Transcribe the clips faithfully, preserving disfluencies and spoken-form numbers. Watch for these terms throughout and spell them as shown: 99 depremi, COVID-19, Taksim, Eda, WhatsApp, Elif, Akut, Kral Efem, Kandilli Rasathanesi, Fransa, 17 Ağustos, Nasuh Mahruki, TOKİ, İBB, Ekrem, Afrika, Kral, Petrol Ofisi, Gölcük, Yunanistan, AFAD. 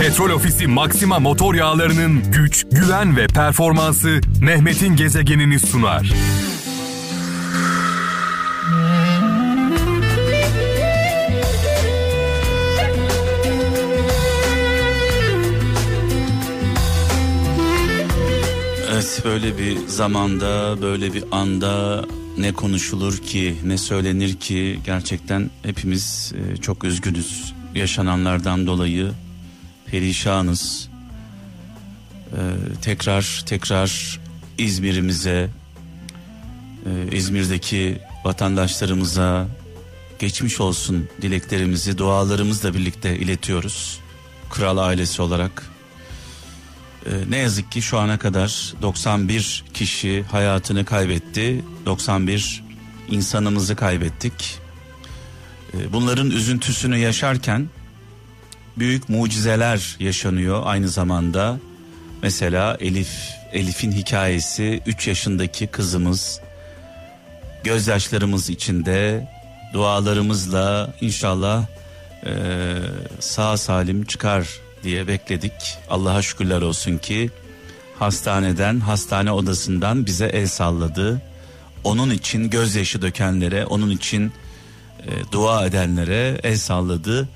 Petrol Ofisi Maxima motor yağlarının güç, güven ve performansı Mehmet'in gezegenini sunar. Evet, böyle bir zamanda, böyle bir anda ne konuşulur ki, ne söylenir ki, gerçekten hepimiz çok üzgünüz. Yaşananlardan dolayı perişanız. Ee, tekrar tekrar İzmir'imize, e, İzmir'deki vatandaşlarımıza geçmiş olsun dileklerimizi, dualarımızla birlikte iletiyoruz. Kral ailesi olarak. Ne yazık ki şu ana kadar doksan bir kişi hayatını kaybetti. doksan bir insanımızı kaybettik. Bunların üzüntüsünü yaşarken büyük mucizeler yaşanıyor aynı zamanda. Mesela Elif, Elif'in hikayesi, üç yaşındaki kızımız. Gözyaşlarımız içinde, dualarımızla inşallah sağ salim çıkar diye bekledik. Allah'a şükürler olsun ki hastaneden, hastane odasından bize el salladı. Onun için gözyaşı dökenlere, onun için e, dua edenlere el salladı.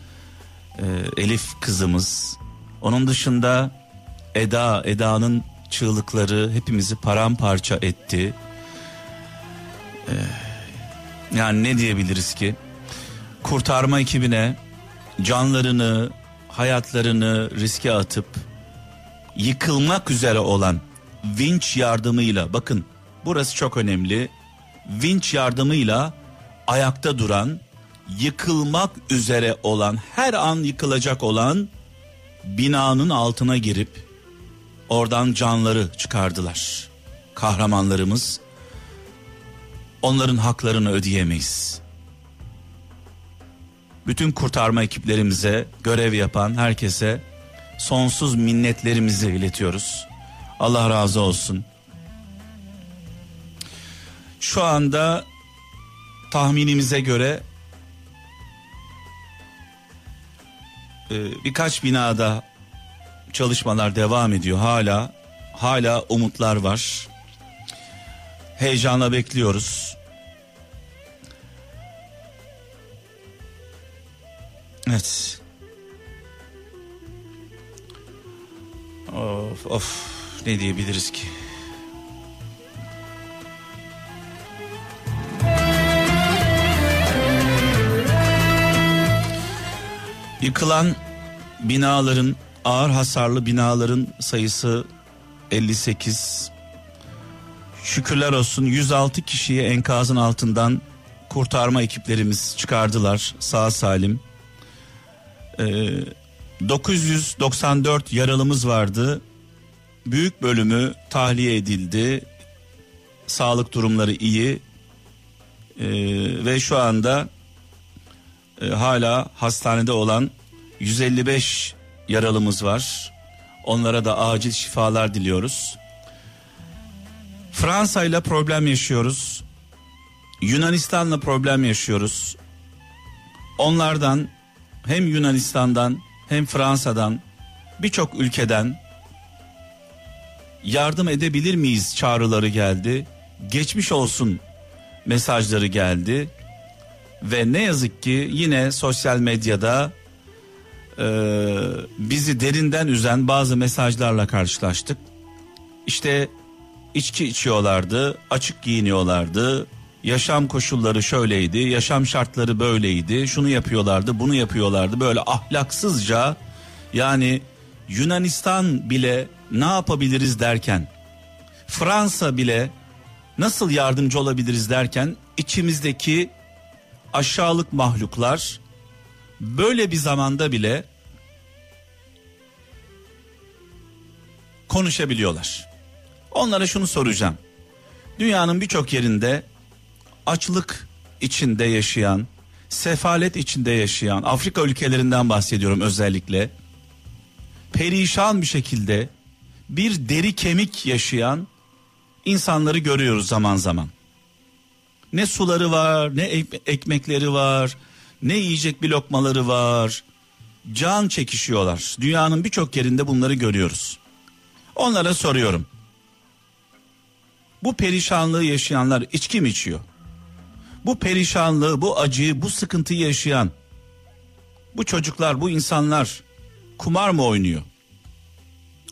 E, Elif kızımız. Onun dışında Eda, Eda'nın çığlıkları hepimizi paramparça etti. E, yani ne diyebiliriz ki? Kurtarma ekibine canlarını, hayatlarını riske atıp yıkılmak üzere olan vinç yardımıyla, bakın burası çok önemli, vinç yardımıyla ayakta duran, yıkılmak üzere olan, her an yıkılacak olan binanın altına girip oradan canları çıkardılar. Kahramanlarımız, onların haklarını ödeyemeyiz. Bütün kurtarma ekiplerimize, görev yapan herkese sonsuz minnetlerimizi iletiyoruz. Allah razı olsun. Şu anda tahminimize göre birkaç binada çalışmalar devam ediyor. Hala, hala umutlar var. Heyecanla bekliyoruz. Evet. Of of, ne diyebiliriz ki? Yıkılan binaların, ağır hasarlı binaların sayısı elli sekiz. Şükürler olsun, yüz altı kişiyi enkazın altından kurtarma ekiplerimiz çıkardılar sağ salim. dokuz yüz doksan dört yaralımız vardı. Büyük bölümü tahliye edildi. Sağlık durumları iyi. Ee, ve şu anda e, hala hastanede olan yüz elli beş yaralımız var. Onlara da acil şifalar diliyoruz. Fransa ile problem yaşıyoruz. Yunanistan'la problem yaşıyoruz. Onlardan, hem Yunanistan'dan hem Fransa'dan, birçok ülkeden yardım edebilir miyiz çağrıları geldi. Geçmiş olsun mesajları geldi. Ve ne yazık ki yine sosyal medyada e, bizi derinden üzen bazı mesajlarla karşılaştık. İşte içki içiyorlardı, açık giyiniyorlardı. Yaşam koşulları şöyleydi, yaşam şartları böyleydi, şunu yapıyorlardı, bunu yapıyorlardı. Böyle ahlaksızca, yani Yunanistan bile ne yapabiliriz derken, Fransa bile nasıl yardımcı olabiliriz derken, içimizdeki aşağılık mahluklar böyle bir zamanda bile konuşabiliyorlar. Onlara şunu soracağım. Dünyanın birçok yerinde açlık içinde yaşayan, sefalet içinde yaşayan, Afrika ülkelerinden bahsediyorum özellikle, perişan bir şekilde bir deri kemik yaşayan insanları görüyoruz zaman zaman. Ne suları var, ne ekmekleri var, ne yiyecek bir lokmaları var. can çekişiyorlar. Dünyanın birçok yerinde bunları görüyoruz. Onlara soruyorum. Bu perişanlığı yaşayanlar içki mi içiyor? Bu perişanlığı, bu acıyı, bu sıkıntıyı yaşayan bu çocuklar, bu insanlar kumar mı oynuyor?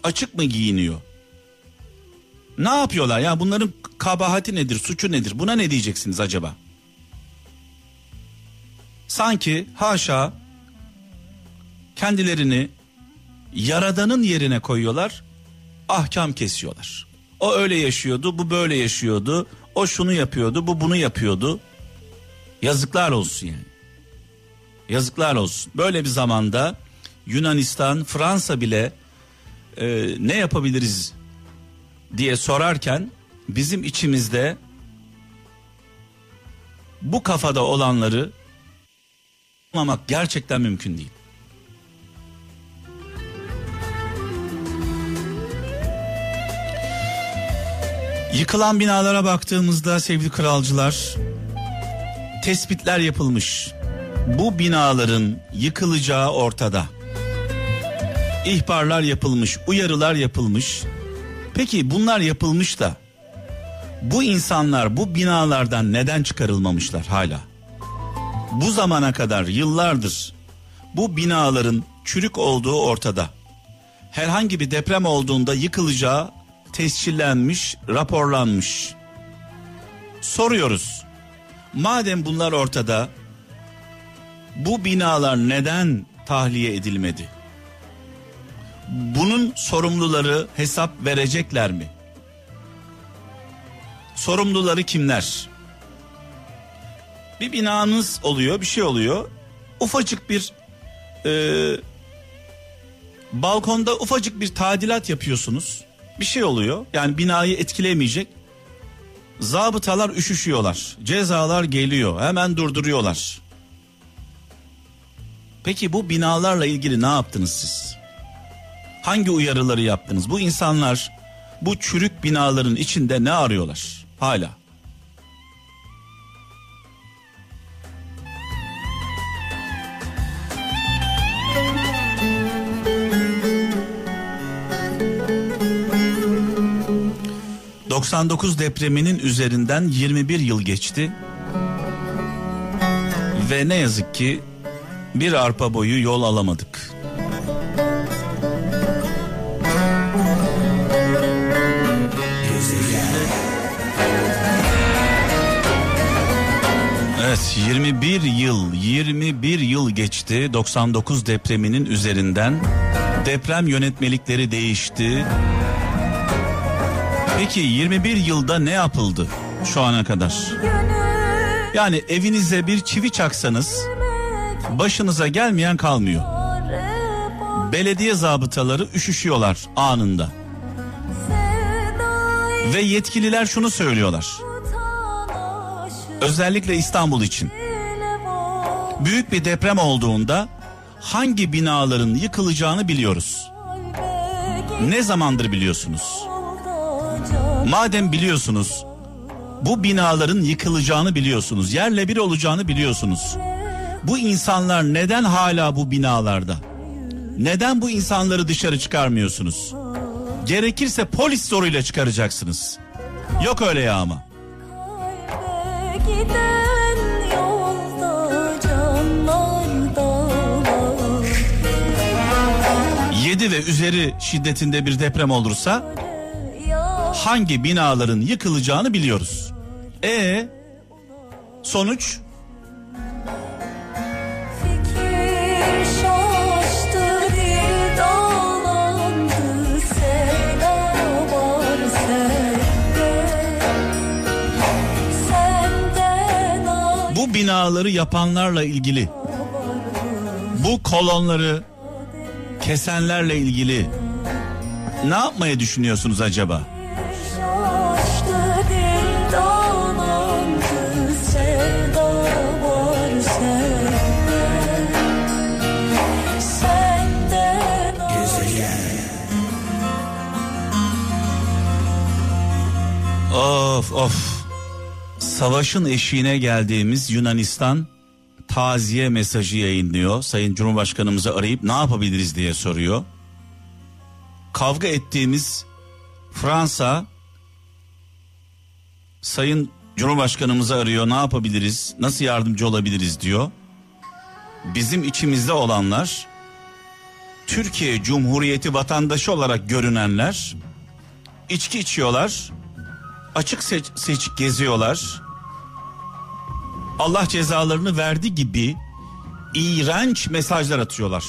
Açık mı giyiniyor? Ne yapıyorlar? Ya bunların kabahati nedir, suçu nedir? Buna ne diyeceksiniz acaba? Sanki haşa kendilerini Yaradan'ın yerine koyuyorlar, ahkam kesiyorlar. O öyle yaşıyordu, bu böyle yaşıyordu, o şunu yapıyordu, bu bunu yapıyordu. Yazıklar olsun yani. Yazıklar olsun. Böyle bir zamanda Yunanistan, Fransa bile e, ne yapabiliriz diye sorarken bizim içimizde bu kafada olanları anlamak gerçekten mümkün değil. Yıkılan binalara baktığımızda sevgili kralcılar, tespitler yapılmış. Bu binaların yıkılacağı ortada. İhbarlar yapılmış, uyarılar yapılmış. Peki bunlar yapılmış da bu insanlar bu binalardan neden çıkarılmamışlar hala? Bu zamana kadar, yıllardır bu binaların çürük olduğu ortada. Herhangi bir deprem olduğunda yıkılacağı tescillenmiş, raporlanmış. Soruyoruz. Madem bunlar ortada, bu binalar neden tahliye edilmedi? Bunun sorumluları hesap verecekler mi? Sorumluları kimler? Bir binanız oluyor, bir şey oluyor. Ufacık bir e, balkonda ufacık bir tadilat yapıyorsunuz. Bir şey oluyor. Yani binayı etkilemeyecek. Zabıtalar üşüşüyorlar. Cezalar geliyor. Hemen durduruyorlar. Peki bu binalarla ilgili ne yaptınız siz? Hangi uyarıları yaptınız? Bu insanlar bu çürük binaların içinde ne arıyorlar hala? doksan dokuz depreminin üzerinden yirmi bir yıl geçti ve ne yazık ki bir arpa boyu yol alamadık. Evet, yirmi bir yıl, yirmi bir yıl geçti doksan dokuz depreminin üzerinden. Deprem yönetmelikleri değişti. Peki yirmi bir yılda ne yapıldı şu ana kadar? Yani evinize bir çivi çaksanız başınıza gelmeyen kalmıyor. Belediye zabıtaları üşüşüyorlar anında. Ve yetkililer şunu söylüyorlar. Özellikle İstanbul için. Büyük bir deprem olduğunda hangi binaların yıkılacağını biliyoruz. Ne zamandır biliyorsunuz? Madem biliyorsunuz, bu binaların yıkılacağını biliyorsunuz, yerle bir olacağını biliyorsunuz. Bu insanlar neden hala bu binalarda? Neden bu insanları dışarı çıkarmıyorsunuz? Gerekirse polis zoruyla çıkaracaksınız. Yok öyle ya ama. yedi ve üzeri şiddetinde bir deprem olursa hangi binaların yıkılacağını biliyoruz. E sonuç? Bu binaları yapanlarla ilgili, bu kolonları kesenlerle ilgili ne yapmayı düşünüyorsunuz acaba? Of of. Savaşın eşiğine geldiğimiz Yunanistan, taziye mesajı yayınlıyor. Sayın Cumhurbaşkanımızı arayıp ne yapabiliriz diye soruyor. Kavga ettiğimiz Fransa Sayın Cumhurbaşkanımızı arıyor, ne yapabiliriz, nasıl yardımcı olabiliriz diyor. Bizim içimizde olanlar, Türkiye Cumhuriyeti vatandaşı olarak görünenler içki içiyorlar, açık seç- seçik geziyorlar, Allah cezalarını verdi gibi iğrenç mesajlar atıyorlar.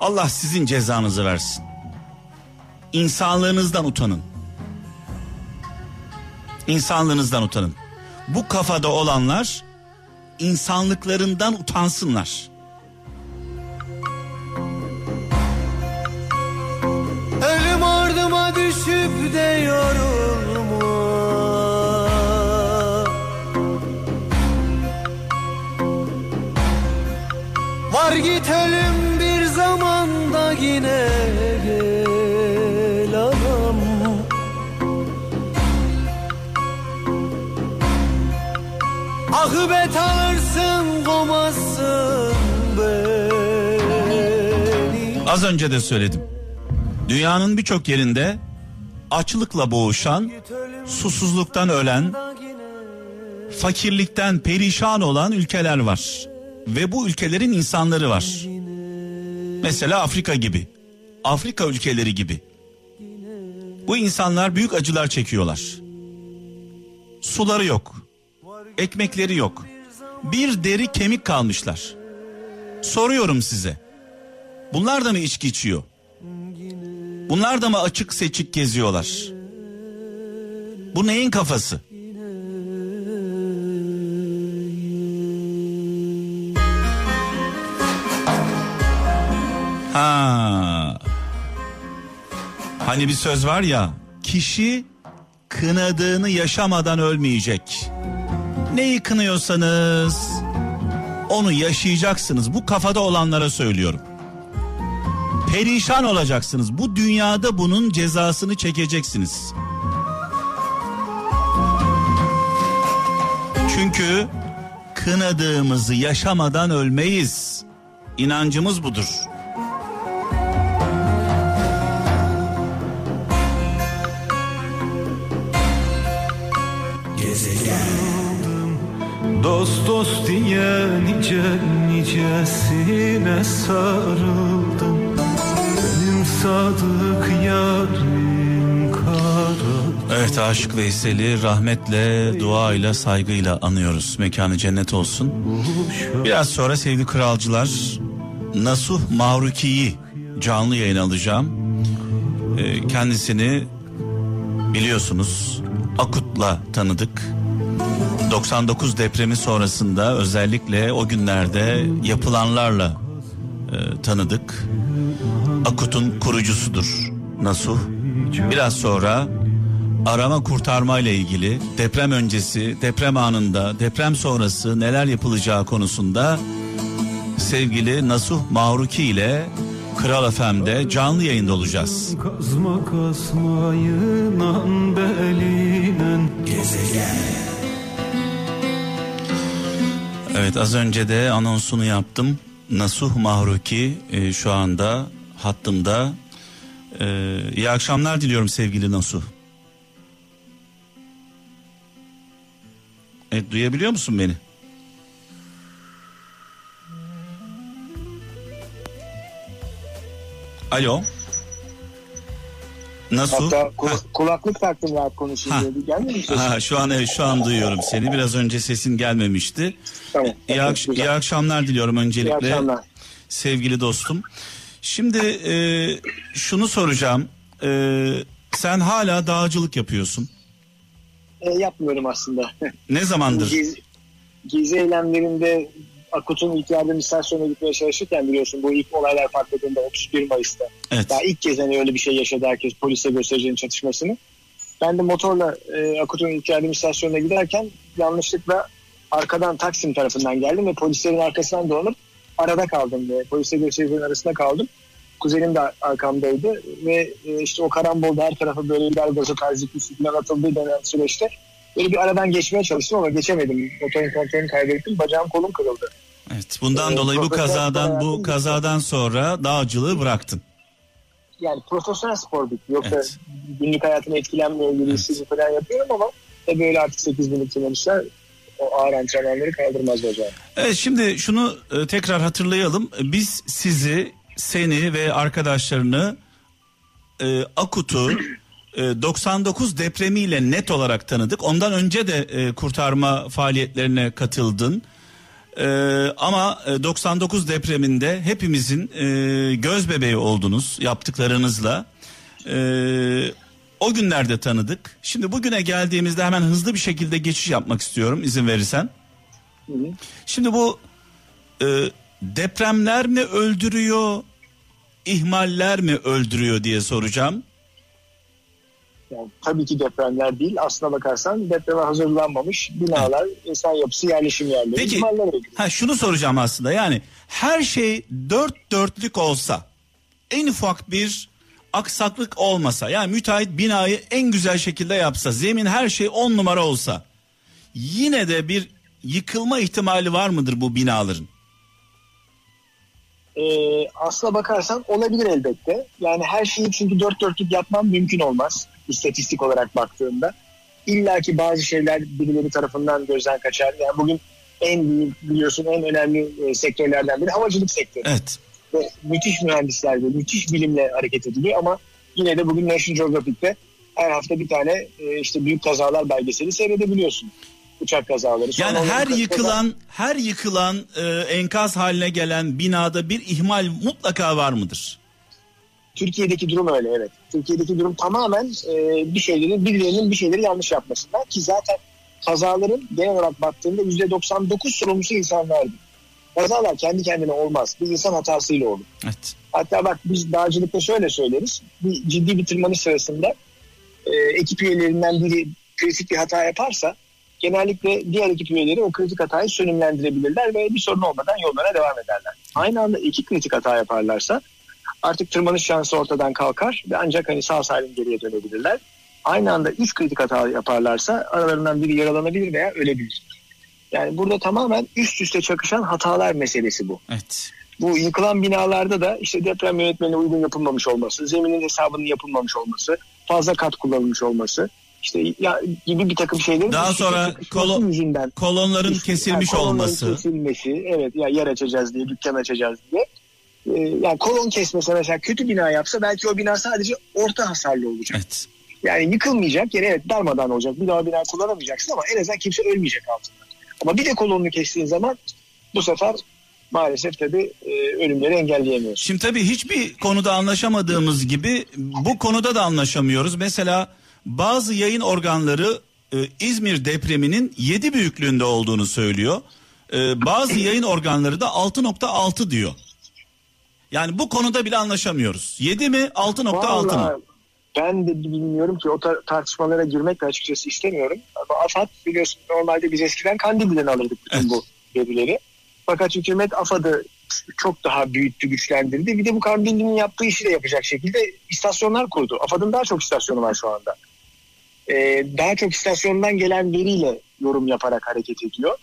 Allah sizin cezanızı versin. İnsanlığınızdan utanın. İnsanlığınızdan utanın. Bu kafada olanlar insanlıklarından utansınlar. Ölüm ardıma düşüp de yorulma. Var git ölüm bir zamanda yine gel adam. Ahbet alırsın komazsın beni. Az önce de söyledim. Dünyanın birçok yerinde açlıkla boğuşan, susuzluktan ölen, fakirlikten perişan olan ülkeler var. Ve bu ülkelerin insanları var. Mesela Afrika gibi. Afrika ülkeleri gibi. Bu insanlar büyük acılar çekiyorlar. Suları yok. Ekmekleri yok. Bir deri kemik kalmışlar. Soruyorum size. Bunlar da mı içki içiyor? Bunlar da mı açık seçik geziyorlar? Bu neyin kafası? Ha. Hani bir söz var ya, kişi kınadığını yaşamadan ölmeyecek. Neyi kınıyorsanız onu yaşayacaksınız. Bu kafada olanlara söylüyorum. Perişan olacaksınız. Bu dünyada bunun cezasını çekeceksiniz. Çünkü kınadığımızı yaşamadan ölmeyiz. İnancımız budur. Dost dost diye nice nicesine sarıldım. Benim sadık yarim kara. Evet, Aşık Veysel'i rahmetle, duayla, saygıyla anıyoruz. Mekanı cennet olsun. Biraz sonra sevgili kralcılar, Nasuh Mahruki'yi canlı yayın alacağım. Kendisini biliyorsunuz, Akut'la tanıdık. doksan dokuz depremi sonrasında özellikle o günlerde yapılanlarla e, tanıdık. Akut'un kurucusudur Nasuh. Biraz sonra arama kurtarma ile ilgili, deprem öncesi, deprem anında, deprem sonrası neler yapılacağı konusunda sevgili Nasuh Mahruki ile Kral Efem'de canlı yayında olacağız. Kazma kasma yınan belinen gezegen. Evet, az önce de anonsunu yaptım. Nasuh Mahruki e, şu anda hattımda. E, iyi akşamlar diliyorum sevgili Nasuh. Evet, duyabiliyor musun beni? Alo. Nasuh. Hatta kulak, kulaklık taktım rahat konuşayım diye. Gelmemişti. Ha, şu an evet, şu an duyuyorum seni. Biraz önce sesin gelmemişti. Tamam. İyi, ak- iyi akşamlar diliyorum öncelikle. İyi akşamlar. Sevgili dostum. Şimdi e, şunu soracağım. E, sen hala dağcılık yapıyorsun. E, yapmıyorum aslında. Ne zamandır? Gezi, gezi eylemlerinde Akut'un ilk yardım istasyonuna gitmeye çalışırken, biliyorsun bu ilk olaylar patladığında otuz bir Mayıs'ta. Evet. Daha ilk kez hani öyle bir şey yaşadı herkes, polise göstereceğin çatışmasını. Ben de motorla e, Akut'un ilk yardım istasyonuna giderken yanlışlıkla arkadan Taksim tarafından geldim ve polislerin arkasından dolanıp arada kaldım. Ve polise göstereceğin arasında kaldım. Kuzenim de arkamdaydı ve e, işte o karambolda her tarafa böyle birer gazo tarzı küsüklüğünden atıldığı dönem süreçte böyle bir aradan geçmeye çalıştım ama geçemedim. Motorun kontrolünü kaybettim. Bacağım, kolum kırıldı. Evet, bundan ee, dolayı bu kazadan bu kazadan sonra dağcılığı bıraktın. Yani profesyonel spor bitti. Yoksa evet. günlük hayatını etkilenmiyor gibi işsiz evet. falan yapıyorum ama e böyle artık sekiz binlik tırmanışlar o ağır antrenmanları kaldırmaz hocam. Evet, şimdi şunu tekrar hatırlayalım. Biz sizi, seni ve arkadaşlarını e, Akut'u doksan dokuz depremiyle net olarak tanıdık. Ondan önce de e, kurtarma faaliyetlerine katıldın. E, ama doksan dokuz depreminde hepimizin e, göz bebeği oldunuz yaptıklarınızla. E, o günlerde tanıdık. Şimdi bugüne geldiğimizde hemen hızlı bir şekilde geçiş yapmak istiyorum, izin verirsen. Hı hı. Şimdi bu e, depremler mi öldürüyor, ihmaller mi öldürüyor diye soracağım. Yani tabii ki depremler değil. Aslına bakarsan depreme hazırlanmamış binalar, evet. insan yapısı, yerleşim yerleri. Peki, ha, şunu soracağım aslında, yani her şey dört dörtlük olsa, en ufak bir aksaklık olmasa, yani müteahhit binayı en güzel şekilde yapsa, zemin her şey on numara olsa, yine de bir yıkılma ihtimali var mıdır bu binaların? Ee, aslına bakarsan olabilir elbette. Yani her şeyi çünkü dört dörtlük yapmam mümkün olmaz. İstatistik olarak baktığımda İlla ki bazı şeyler birileri tarafından gözden kaçar. Yani bugün en büyük, biliyorsun, en önemli sektörlerden biri havacılık sektörü. Evet. Ve müthiş mühendislerle, müthiş bilimle hareket ediliyor ama yine de bugün National Geographic'te her hafta bir tane işte büyük kazalar belgeseli seyredebiliyorsun. Uçak kazaları. Sonra yani her yıkılan, kaza... her yıkılan e, enkaz haline gelen binada bir ihmal mutlaka var mıdır? Türkiye'deki durum öyle, evet. Türkiye'deki durum tamamen e, bir şeylerin, birilerinin bir şeyleri yanlış yapmasından, ki zaten kazaların genel olarak baktığında yüzde doksan dokuz sorumlusu insanlardı. Kazalar kendi kendine olmaz. Bir insan hatasıyla olur. Evet. Hatta bak biz dağcılıkta şöyle söyleriz. Bir, ciddi bir tırmanış sırasında e, ekip üyelerinden biri kritik bir hata yaparsa genellikle diğer ekip üyeleri o kritik hatayı sönümlendirebilirler ve bir sorun olmadan yollara devam ederler. Aynı anda iki kritik hata yaparlarsa artık tırmanış şansı ortadan kalkar ve ancak hani sağ salim geriye dönebilirler. Aynı anda üç kritik hata yaparlarsa aralarından biri yaralanabilir veya ölebilir. Yani burada tamamen üst üste çakışan hatalar meselesi bu. Evet. Bu yıkılan binalarda da işte deprem yönetmenine uygun yapılmamış olması, zeminin hesabının yapılmamış olması, fazla kat kullanılmış olması, işte ya, gibi bir takım şeylerin daha sonra kolon, yüzünden, kolonların üst, kesilmiş yani, kolonların olması, kesilmesi, evet, ya yer açacağız diye, dükkan açacağız diye. Yani kolon kesmesi mesela, kötü bina yapsa belki o bina sadece orta hasarlı olacak. Evet. Yani yıkılmayacak, yani evet, darmadan olacak. Bir daha bina kullanamayacaksın ama en azından kimse ölmeyecek altında. Ama bir de kolonunu kestiğin zaman bu sefer maalesef tabii e, ölümleri engelleyemiyorsun. Şimdi tabii hiçbir konuda anlaşamadığımız gibi bu konuda da anlaşamıyoruz. Mesela bazı yayın organları e, İzmir depreminin yedi büyüklüğünde olduğunu söylüyor. E, bazı yayın organları da altı nokta altı diyor. Yani bu konuda bile anlaşamıyoruz. yedi mi, altı nokta altı mı? Ben de bilmiyorum ki, o tar- tartışmalara girmek açıkçası istemiyorum. AFAD biliyorsun, normalde biz eskiden Kandilli'den alırdık bütün evet. bu verileri. Fakat hükümet AFAD'ı çok daha büyüttü, güçlendirdi. Bir de bu Kandilli'nin yaptığı işi de yapacak şekilde istasyonlar kurdu. AFAD'ın daha çok istasyonu var şu anda. Ee, daha çok istasyondan gelen veriyle yorum yaparak hareket ediyor.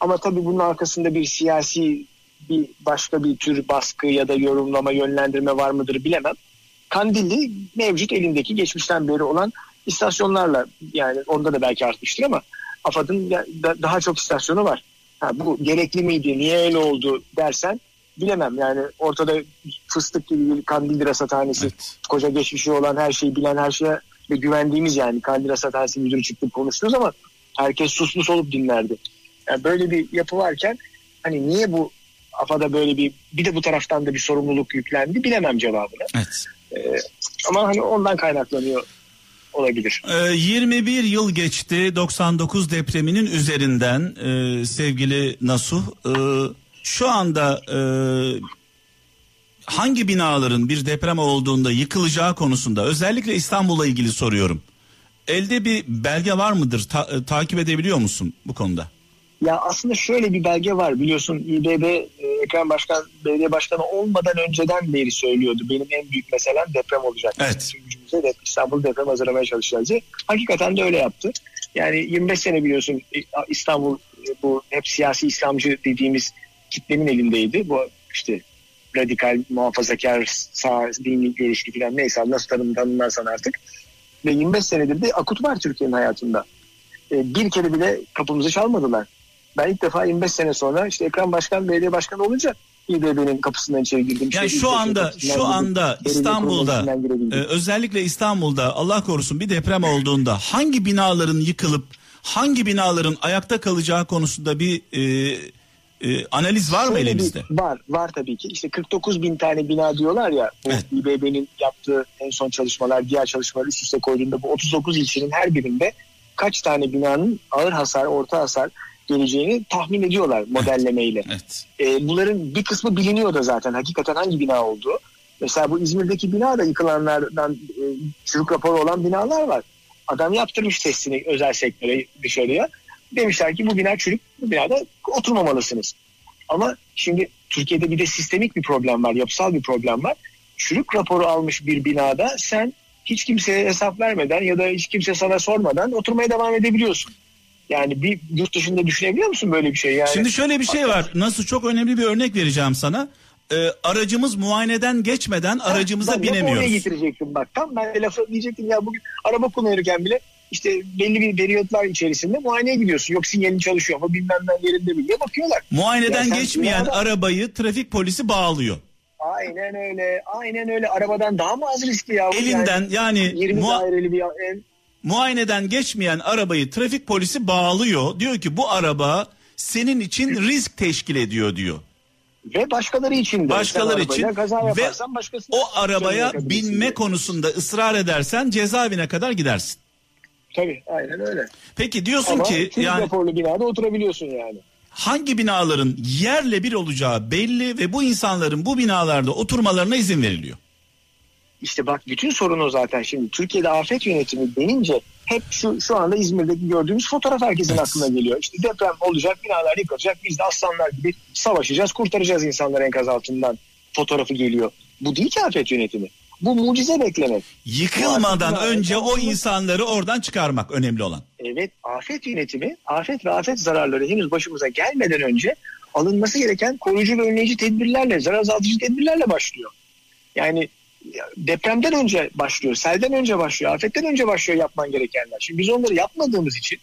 Ama tabii bunun arkasında bir siyasi, bir başka bir tür baskı ya da yorumlama, yönlendirme var mıdır bilemem. Kandilli mevcut elindeki geçmişten beri olan istasyonlarla, yani onda da belki artmıştır ama AFAD'ın da daha çok istasyonu var. Ha, bu gerekli miydi, niye öyle oldu dersen bilemem. Yani ortada fıstık gibi Kandilli Rasathanesi, evet. koca geçmişi olan, her şeyi bilen, her şeye ve güvendiğimiz, yani Kandilli Rasathanesi müdürü çıktı, konuştunuz ama herkes susmuş olup dinlerdi. Yani böyle bir yapı varken hani niye bu AFAD'a böyle bir, bir de bu taraftan da bir sorumluluk yüklendi, bilemem cevabını. Evet. Ee, ama hani ondan kaynaklanıyor olabilir. Ee, yirmi bir yıl geçti doksan dokuz depreminin üzerinden e, sevgili Nasuh. E, şu anda e, hangi binaların bir deprem olduğunda yıkılacağı konusunda, özellikle İstanbul'la ilgili soruyorum, elde bir belge var mıdır? Ta, e, takip edebiliyor musun bu konuda? Ya aslında şöyle bir belge var, biliyorsun İBB, Ekrem Başkan, belediye başkanı olmadan önceden beri söylüyordu. Benim en büyük meselem deprem olacak. Evet. Gücümüzle de İstanbul deprem hazırlamaya çalışacağız diye. Hakikaten de öyle yaptı. Yani yirmi beş sene biliyorsun İstanbul, bu hep siyasi İslamcı dediğimiz kitlemin elindeydi. Bu işte radikal, muhafazakar, sağ, dini görüşlü falan neyse nasıl tanımlarsan artık. Ve yirmi beş senedir de Akut var Türkiye'nin hayatında. E, bir kere bile kapımızı çalmadılar. Ben ilk defa yirmi beş sene sonra işte Ekrem Başkan, belediye başkanı olunca İ B B'nin kapısından içeri girdim. Yani işte şu anda şu anda İstanbul'da e, özellikle İstanbul'da Allah korusun bir deprem olduğunda hangi binaların yıkılıp hangi binaların ayakta kalacağı konusunda bir e, e, analiz var mı şöyle elimizde? Bir, var var tabii ki. İşte kırk dokuz bin tane bina diyorlar ya. Evet. İ B B'nin yaptığı en son çalışmalar, diğer çalışmalar üst üste koyduğunda bu otuz dokuz ilçenin her birinde kaç tane binanın ağır hasar, orta hasar geleceğini tahmin ediyorlar modellemeyle. Evet. E, bunların bir kısmı biliniyor da zaten hakikaten hangi bina olduğu. Mesela bu İzmir'deki bina da yıkılanlardan e, çürük raporu olan binalar var. Adam yaptırmış testini özel sektöre, dışarıya. Demişler ki bu bina çürük, bu binada oturmamalısınız. Ama şimdi Türkiye'de bir de sistemik bir problem var, yapısal bir problem var. Çürük raporu almış bir binada sen hiç kimseye hesap vermeden ya da hiç kimse sana sormadan oturmaya devam edebiliyorsun. Yani bir yurt dışında düşünebiliyor musun böyle bir şey? Yani şimdi şöyle bir şey var. Nasıl, çok önemli bir örnek vereceğim sana. Ee, aracımız muayeneden geçmeden ha, aracımıza ben binemiyoruz. Oraya getirecektim bak. Tam ben lafı diyecektim ya, bugün araba kullanırken bile işte belli bir periyotlar içerisinde muayeneye gidiyorsun. Yok sinyalin çalışıyor ama bilmem ne yerinde mi diye bakıyorlar. Muayeneden ya geçmeyen dünyada... arabayı trafik polisi bağlıyor. Aynen öyle. Aynen öyle. Arabadan daha mı az riskli ya? Elinden yani. yani yirmi mua... daireli bir ev. Muayeneden geçmeyen arabayı trafik polisi bağlıyor. Diyor ki bu araba senin için risk teşkil ediyor diyor. Ve başkaları için de. Başkaları için. Ve o arabaya binme konusunda ısrar edersen cezaevine kadar gidersin. Tabii aynen öyle. Peki diyorsun ama ki. Ama yani, raporlu binada oturabiliyorsun yani. Hangi binaların yerle bir olacağı belli ve bu insanların bu binalarda oturmalarına izin veriliyor. İşte bak bütün sorun o zaten. Şimdi Türkiye'de afet yönetimi denince hep şu şu anda İzmir'deki gördüğümüz fotoğraf herkesin evet. aklına geliyor. İşte deprem olacak, binalar yıkılacak, biz de aslanlar gibi savaşacağız, kurtaracağız insanları enkaz altından fotoğrafı geliyor. Bu değil ki afet yönetimi. Bu mucize beklemek. Yıkılmadan afet, önce o insanları oradan çıkarmak önemli olan. Evet, afet yönetimi, afet ve afet zararları henüz başımıza gelmeden önce alınması gereken koruyucu ve önleyici tedbirlerle, zarar azaltıcı tedbirlerle başlıyor. Yani depremden önce başlıyor, selden önce başlıyor, afetten önce başlıyor yapman gerekenler. Şimdi biz onları yapmadığımız için,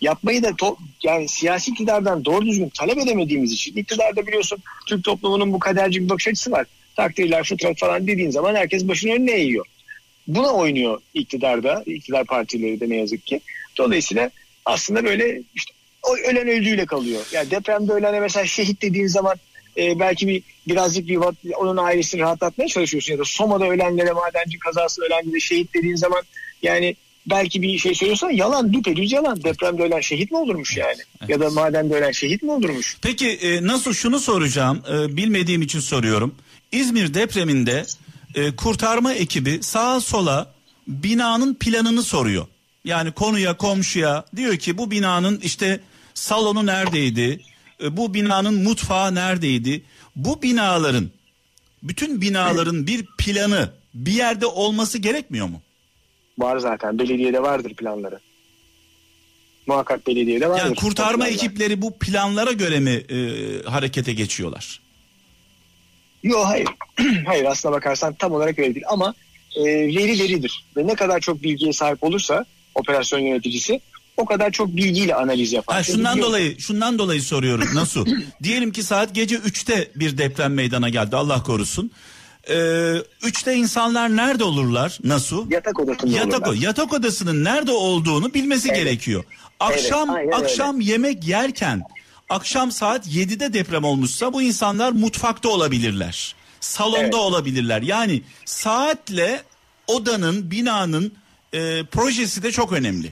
yapmayı da to- yani siyasi iktidardan doğru düzgün talep edemediğimiz için, iktidarda biliyorsun Türk toplumunun bu kaderci bir bakış açısı var. Takdirler, fıtrat falan dediğin zaman herkes başını önüne eğiyor. Buna oynuyor iktidarda, iktidar partileri de ne yazık ki. Dolayısıyla aslında böyle işte ölen öldüğüyle kalıyor. Yani depremde ölene mesela şehit dediğin zaman Ee, belki bir birazcık bir onun ailesini rahatlatmaya çalışıyorsun ya da Soma'da ölenlere, madenci kazası ölenlere şehit dediğin zaman yani belki bir şey söylüyorsan yalan, düpedüz yalan. Depremde ölen şehit mi olurmuş yani? Evet. Ya da madende ölen şehit mi olurmuş? Peki e, nasıl şunu soracağım, e, bilmediğim için soruyorum. İzmir depreminde e, kurtarma ekibi sağa sola binanın planını soruyor. Yani konuya, komşuya diyor ki bu binanın işte salonu neredeydi? Bu binanın mutfağı neredeydi? Bu binaların, bütün binaların bir planı bir yerde olması gerekmiyor mu? Var zaten. Belediyede vardır planları. Muhakkak belediyede vardır. Yani kurtarma ekipleri bu planlara göre mi e, harekete geçiyorlar? Yok hayır. Hayır aslına bakarsan tam olarak öyle değil. Ama e, veri veridir. Ve ne kadar çok bilgiye sahip olursa operasyon yöneticisi o kadar çok bilgiyle analiz yapar. Ha, şundan Biliyor. dolayı, şundan dolayı soruyorum Nasuh. Diyelim ki saat gece üçte bir deprem meydana geldi. Allah korusun. Ee, üçte insanlar nerede olurlar Nasuh? Yatak odasında yatak, olurlar. Yatak odasının nerede olduğunu bilmesi evet. gerekiyor. Akşam evet, akşam öyle. yemek yerken akşam saat yedide deprem olmuşsa bu insanlar mutfakta olabilirler. Salonda evet. olabilirler. Yani saatle odanın, binanın e, projesi de çok önemli.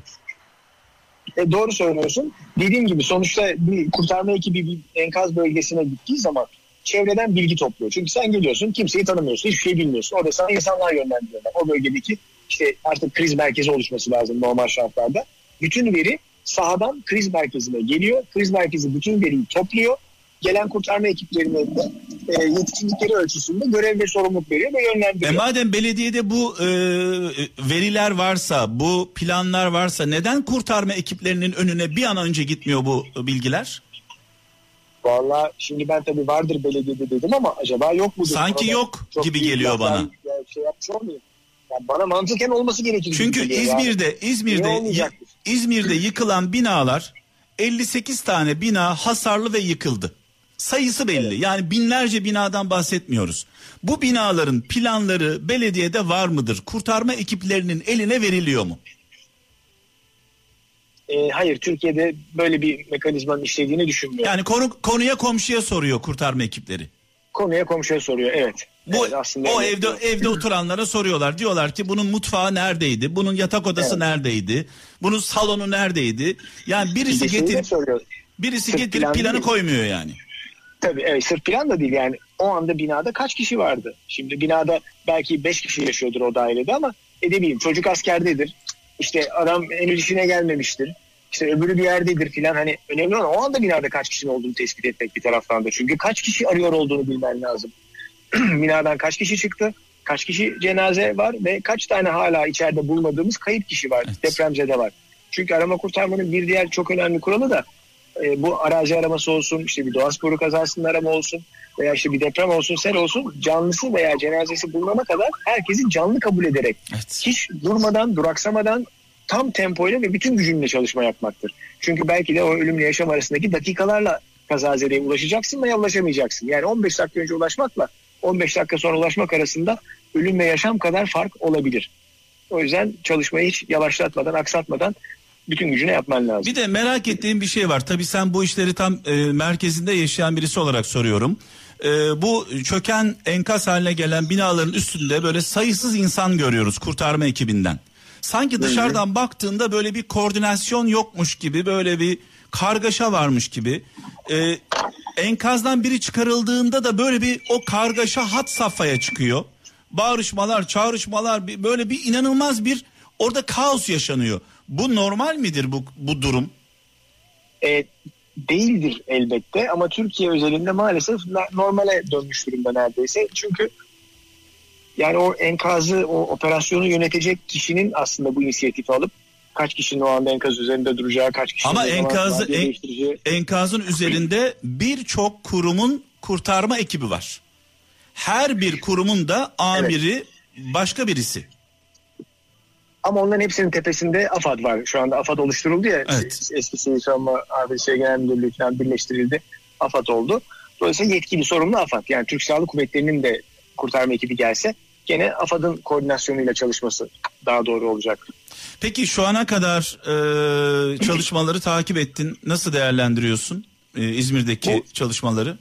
E doğru söylüyorsun. Dediğim gibi sonuçta bir kurtarma ekibi bir enkaz bölgesine gittiği zaman çevreden bilgi topluyor. Çünkü sen geliyorsun, kimseyi tanımıyorsun, hiçbir şey bilmiyorsun. Orada sana insanlar yönlendiriyorlar. O bölgedeki işte artık kriz merkezi oluşması lazım normal şartlarda. Bütün veri sahadan kriz merkezine geliyor. Kriz merkezi bütün veriyi topluyor. Gelen kurtarma ekiplerinin de e, yetkinlikleri ölçüsünde görev ve sorumluluk veriyor ve yönlendiriyor. E madem belediyede bu e, veriler varsa, bu planlar varsa neden kurtarma ekiplerinin önüne bir an önce gitmiyor bu bilgiler? Valla şimdi ben tabii vardır belediyede dedim ama acaba yok mudur? Sanki yok gibi geliyor bana. Şey yapıyor muyum? Yani bana mantıken olması gerekir. Çünkü İzmir'de yani. İzmir'de İzmir'de yıkılan binalar elli sekiz tane bina hasarlı ve yıkıldı. Sayısı belli. Evet. Yani binlerce binadan bahsetmiyoruz. Bu binaların planları belediyede var mıdır? Kurtarma ekiplerinin eline veriliyor mu? E, hayır, Türkiye'de böyle bir mekanizmanın işlediğini düşünmüyorum. Yani konu, konuya komşuya soruyor kurtarma ekipleri. Konuya komşuya soruyor, evet. Bu, evet, aslında o evde yok. Evde oturanlara soruyorlar. Diyorlar ki bunun mutfağı neredeydi? Bunun yatak odası evet. neredeydi? Bunun salonu neredeydi? Yani birisi getirip birisi sırf getirip planı, planı koymuyor yani. Tabii evet, sırf plan da değil yani. O anda binada kaç kişi vardı? Şimdi binada belki beş kişi yaşıyordur o dairede ama edemeyim. Çocuk askerdedir. İşte adam henüz işine gelmemiştir. İşte öbürü bir yerdedir filan, hani önemli olan o anda binada kaç kişinin olduğunu tespit etmek bir taraftan da. Çünkü kaç kişi arıyor olduğunu bilmen lazım. Binadan kaç kişi çıktı, kaç kişi cenaze var ve kaç tane hala içeride bulmadığımız kayıp kişi var, evet. depremzede var. Çünkü arama kurtarmanın bir diğer çok önemli kuralı da e, bu arazi araması olsun, işte bir doğa sporu kazasının arama olsun veya işte bir deprem olsun, sel olsun, canlısı veya cenazesi bulunana kadar herkesi canlı kabul ederek, evet. hiç durmadan, duraksamadan, tam tempoyla ve bütün gücünle çalışma yapmaktır. Çünkü belki de o ölümle yaşam arasındaki dakikalarla kazazedeye ulaşacaksın veya ulaşamayacaksın. Yani on beş dakika önce ulaşmakla on beş dakika sonra ulaşmak arasında ölüm ve yaşam kadar fark olabilir. O yüzden çalışmayı hiç yavaşlatmadan, aksatmadan bütün gücüne yapman lazım. Bir de merak ettiğim bir şey var. Tabii sen bu işleri tam e, merkezinde yaşayan birisi olarak soruyorum. E, bu çöken, enkaz haline gelen binaların üstünde böyle sayısız insan görüyoruz kurtarma ekibinden. Sanki dışarıdan baktığında böyle bir koordinasyon yokmuş gibi, böyle bir kargaşa varmış gibi. Ee, enkazdan biri çıkarıldığında da böyle bir o kargaşa had safhaya çıkıyor. Bağırışmalar, çağrışmalar, böyle bir inanılmaz bir orada kaos yaşanıyor. Bu normal midir bu, bu durum? Evet. Değildir elbette ama Türkiye özelinde maalesef normale dönmüş durumda neredeyse. Çünkü yani o enkazı, o operasyonu yönetecek kişinin aslında bu inisiyatifi alıp kaç kişinin o anda enkaz üzerinde duracağı, kaç kişinin... Ama enkazı, en, enkazın üzerinde birçok kurumun kurtarma ekibi var. Her bir kurumun da amiri evet. başka birisi. Ama onların hepsinin tepesinde AFAD var. Şu anda AFAD oluşturuldu ya. Evet. Eski Sivil Savunma A B D Genel Müdürlüğü falan birleştirildi. AFAD oldu. Dolayısıyla yetkili, sorumlu AFAD. Yani Türk Silahlı Kuvvetleri'nin de kurtarma ekibi gelse gene AFAD'ın koordinasyonuyla çalışması daha doğru olacak. Peki şu ana kadar e, çalışmaları takip ettin. Nasıl değerlendiriyorsun e, İzmir'deki Bu, çalışmaları?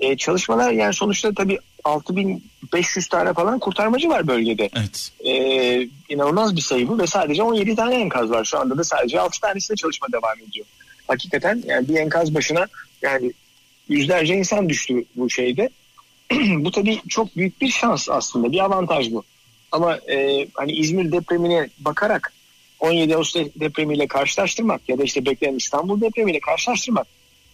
E, çalışmalar yani sonuçta tabii altı bin beş yüz tane falan kurtarmacı var bölgede. Evet. E, inanılmaz bir sayı bu ve sadece on yedi tane enkaz var. Şu anda da sadece altı tanesiyle çalışma devam ediyor. Hakikaten yani bir enkaz başına yani yüzlerce insan düştü bu şeyde. Bu tabii çok büyük bir şans aslında, bir avantaj bu. Ama e, hani İzmir depremine bakarak on yedi Ağustos depremiyle karşılaştırmak ya da işte beklenen İstanbul depremiyle karşılaştırmak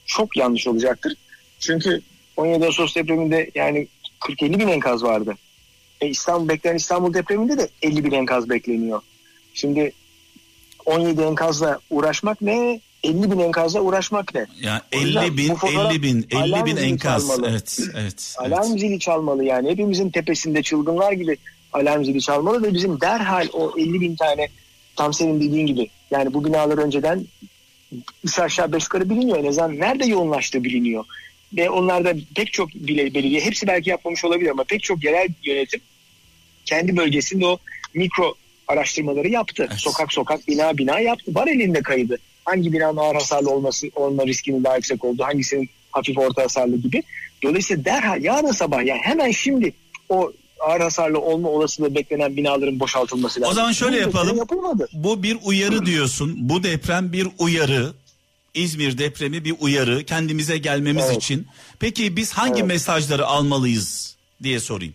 çok yanlış olacaktır. Çünkü on yedi Ağustos depreminde yani kırk elli bin enkaz vardı. E, İstanbul, beklenen İstanbul depreminde de elli bin enkaz bekleniyor. Şimdi on yedi enkazla uğraşmak ne? elli bin enkazla uğraşmak ne? Ya elli bin, elli bin, elli bin enkaz. Çalmalı. Evet, evet. Alarm evet. zili çalmalı yani. Hepimizin tepesinde çılgınlar gibi alarm zili çalmalı ve bizim derhal o elli bin tane, tam senin dediğin gibi. Yani bu binalar önceden üç aşağı beş yukarı biliniyor. En azından nerede yoğunlaştığı biliniyor. Ve onlarda pek çok bile belirli, hepsi belki yapmamış olabilir ama pek çok yerel yönetim kendi bölgesinde o mikro araştırmaları yaptı. Evet. Sokak sokak, bina bina yaptı. Var elinde kaydı. Hangi binanın ağır hasarlı olması, olma riskinin daha yüksek olduğu, hangisinin hafif orta hasarlı gibi. Dolayısıyla derhal yarın sabah, yani hemen şimdi o ağır hasarlı olma olasılığı beklenen binaların boşaltılması lazım. O zaman şöyle yapalım. Bu bir uyarı diyorsun. Bu deprem bir uyarı. İzmir depremi bir uyarı. Kendimize gelmemiz evet. için. Peki biz hangi evet. mesajları almalıyız diye sorayım.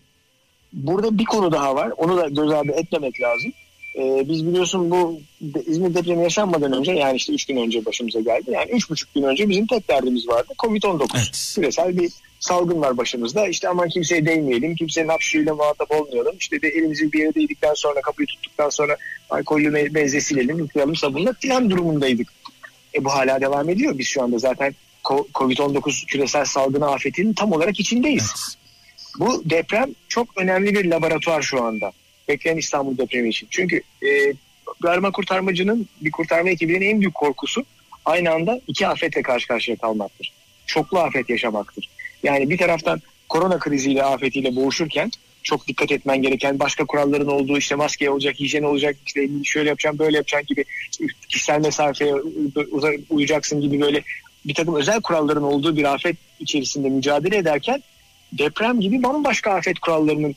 Burada bir konu daha var. Onu da göz ardı etmemek lazım. Ee, biz biliyorsun bu İzmir depremi yaşanmadan önce, yani işte üç gün önce başımıza geldi. Yani üç buçuk gün önce bizim tek derdimiz vardı. covid on dokuz. Evet. Küresel bir salgın var başımızda. İşte aman kimseye değmeyelim. Kimsenin hapşırığıyla muhatap olmayalım. İşte de elimizi bir yere değdikten sonra, kapıyı tuttuktan sonra alkollü bezle silelim, yıkayalım sabunla filan durumundaydık. E bu hala devam ediyor. Biz şu anda zaten kovid on dokuz küresel salgın afetinin tam olarak içindeyiz. Evet. Bu deprem çok önemli bir laboratuvar şu anda. Bekleyen İstanbul depremi için. Çünkü e, arama kurtarmacının, bir kurtarma ekibinin en büyük korkusu aynı anda iki afetle karşı karşıya kalmaktır. Çoklu afet yaşamaktır. Yani bir taraftan korona kriziyle, afetiyle boğuşurken çok dikkat etmen gereken, başka kuralların olduğu, işte maske olacak, hijyen olacak, işte şöyle yapacağım, böyle yapacağım gibi, kişisel mesafeye uyacaksın gibi böyle bir takım özel kuralların olduğu bir afet içerisinde mücadele ederken, deprem gibi bambaşka afet kurallarının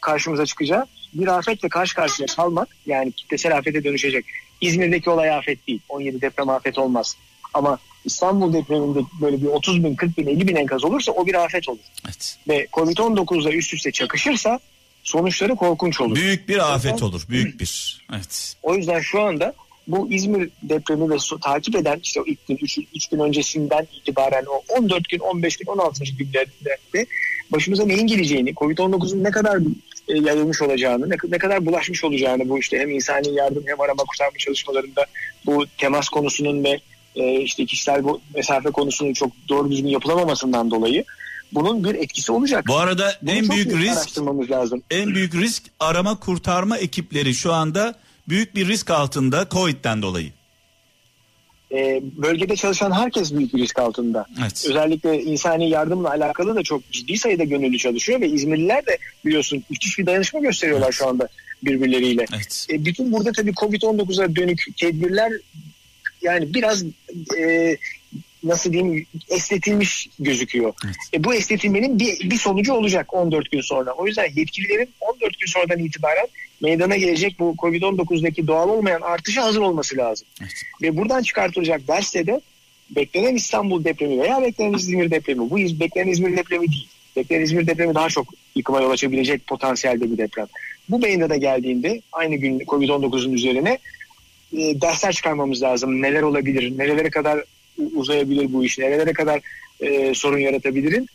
karşımıza çıkacağı bir afetle karşı karşıya kalmak, yani kitlesel afete dönüşecek. İzmir'deki olay afet değil, on yedi deprem afet olmaz. Ama İstanbul depreminde böyle bir otuz bin, kırk bin, elli bin enkaz olursa o bir afet olur. Evet. Ve kovid on dokuzla üst üste çakışırsa sonuçları korkunç olur. Büyük bir zaten, afet olur, büyük bir. Evet. O yüzden şu anda bu İzmir depremi ve takip eden işte o ilk gün, üç gün öncesinden itibaren o on dört gün, on beş gün, on altı günlerde de başımıza neyin geleceğini, kovid on dokuzun ne kadar yayılmış olacağını, ne kadar bulaşmış olacağını, bu işte hem insani yardım hem arama kurtarma çalışmalarında bu temas konusunun ve işte kişisel mesafe konusunun çok doğru düzgün yapılamamasından dolayı bunun bir etkisi olacak. Bu arada bunu en büyük risk araştırmamız lazım. En büyük risk arama kurtarma ekipleri şu anda büyük bir risk altında COVID'den dolayı. Ee, bölgede çalışan herkes büyük bir risk altında. Evet. Özellikle insani yardımla alakalı da çok ciddi sayıda gönüllü çalışıyor ve İzmirliler de biliyorsun müthiş bir dayanışma gösteriyorlar evet. şu anda birbirleriyle. Evet. Ee, bütün burada tabii kovid on dokuza dönük tedbirler yani biraz e, nasıl diyeyim esnetilmiş gözüküyor. Evet. E, bu esnetilmenin bir, bir sonucu olacak on dört gün sonra. O yüzden yetkililerin on dört gün sonradan itibaren meydana gelecek bu kovid on dokuzdaki doğal olmayan artışa hazır olması lazım. Evet. Ve buradan çıkartılacak derste de beklenen İstanbul depremi veya beklenen İzmir depremi, bu beklenen İzmir depremi değil. Beklenen İzmir depremi daha çok yıkıma yol açabilecek potansiyelde bir deprem. Bu meydana geldiğinde aynı gün kovid on dokuzun üzerine e, dersler çıkarmamız lazım. Neler olabilir, nerelere kadar uzayabilir bu iş, nerelere kadar e, sorun yaratabilirim.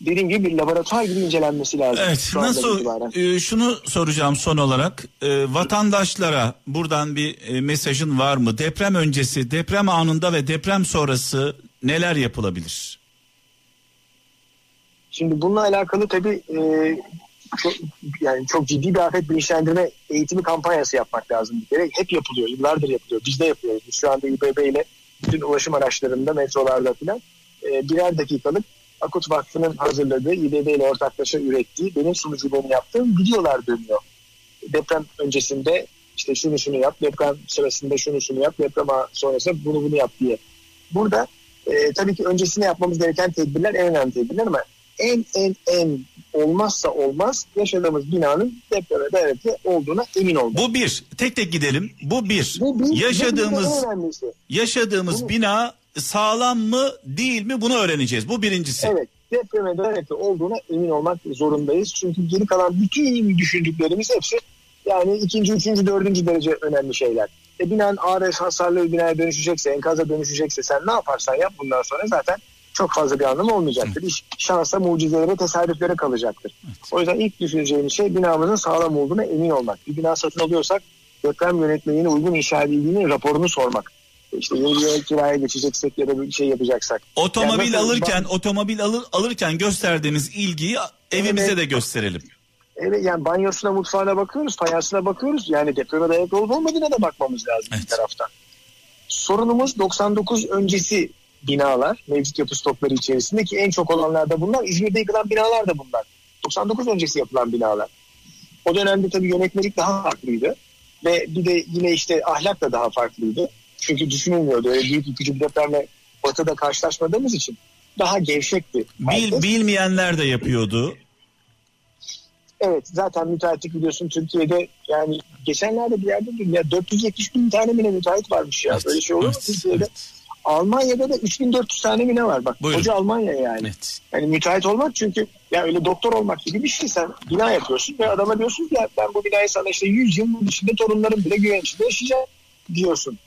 Dediğim gibi bir laboratuvar gibi incelenmesi lazım. Evet, nasıl? E, şunu soracağım son olarak. E, vatandaşlara buradan bir e, mesajın var mı? Deprem öncesi, deprem anında ve deprem sonrası neler yapılabilir? Şimdi bununla alakalı tabii e, çok, yani çok ciddi bir afet bilinçlendirme eğitimi kampanyası yapmak lazım bir kere. Hep yapılıyor, yıllardır yapılıyor. Biz de yapıyoruz. Biz şu anda İ B B ile bütün ulaşım araçlarında, metrolarda filan e, birer dakikalık Akut Vakfı'nın hazırladığı, İ B B ile ortaklaşa ürettiği, benim sunuculuğumu yaptığım videolar dönüyor. Deprem öncesinde işte şunu şunu yap, deprem sırasında şunu şunu yap, deprem sonrasında bunu bunu yap diye. Burada e, tabii ki öncesinde yapmamız gereken tedbirler en önemli tedbirler ama en en en olmazsa olmaz yaşadığımız binanın depreme dayanıklı olduğuna emin olmak. Bu bir. Tek tek gidelim. Bu bir. Bu bir yaşadığımız bu yaşadığımız bu, bina sağlam mı değil mi bunu öğreneceğiz. Bu birincisi. Evet, depreme dayanıklı olduğuna emin olmak zorundayız. Çünkü geri kalan bütün düşündüklerimiz hepsi yani ikinci, üçüncü, dördüncü derece önemli şeyler. E binanın ağır hasarlı bir binaya dönüşecekse, enkaza dönüşecekse sen ne yaparsan yap bundan sonra zaten çok fazla bir anlamı olmayacaktır. Hı. İş şansa, mucizelere, tesadüflere kalacaktır. Evet. O yüzden ilk düşüneceğimiz şey binamızın sağlam olduğuna emin olmak. Bir bina satın alıyorsak deprem yönetmeliğine uygun inşa edildiğinin raporunu sormak. İşte yeni bir kiraya geçeceksek ya da bir şey yapacaksak. Otomobil yani alırken, ban- otomobil alır, alırken gösterdiğimiz ilgiyi evimize evet. de gösterelim. Evet yani banyosuna, mutfağına bakıyoruz, fayansına bakıyoruz. Yani depreme dayanıklı olup olmadığına da bakmamız lazım evet. bir taraftan. Sorunumuz doksan dokuz öncesi binalar, mevcut yapı stokları içerisindeki en çok olanlar da bunlar. İzmir'de yıkılan binalar da bunlar. doksan dokuz öncesi yapılan binalar. O dönemde tabii yönetmelik daha farklıydı. Ve bir de yine işte ahlak da daha farklıydı. Çünkü düşünülmüyordu. Öyle büyük yıkıcı bir depremle ortada karşılaşmadığımız için daha gevşekti. Bil, bilmeyenler de yapıyordu. Evet zaten müteahhitlik biliyorsun Türkiye'de yani geçenlerde bir yerde değil ya dört yüz yetmiş bin tane bile müteahhit varmış ya. Evet, böyle şey olur mu evet, Türkiye'de? Evet. Almanya'da da üç bin dört yüz tane bile var. Bak buyurun. Hoca Almanya yani. Evet. Yani müteahhit olmak çünkü ya öyle doktor olmak gibi bir şey sen bina yapıyorsun ve adama diyorsun ki ya ben bu binayı sana işte yüz yılın içinde torunlarım bile güven içinde yaşayacak diyorsun.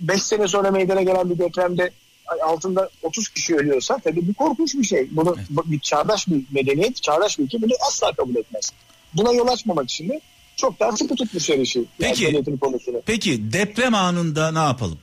beş sene sonra meydana gelen bir depremde altında otuz kişi ölüyorsa tabii bu korkunç bir şey. Bunu evet. bir çağdaş bir medeniyet, çağdaş bir ülke bunu asla kabul etmez. Buna yol açmamak için de çok daha sıkı tutmuş her işi. Peki, yani peki deprem anında ne yapalım?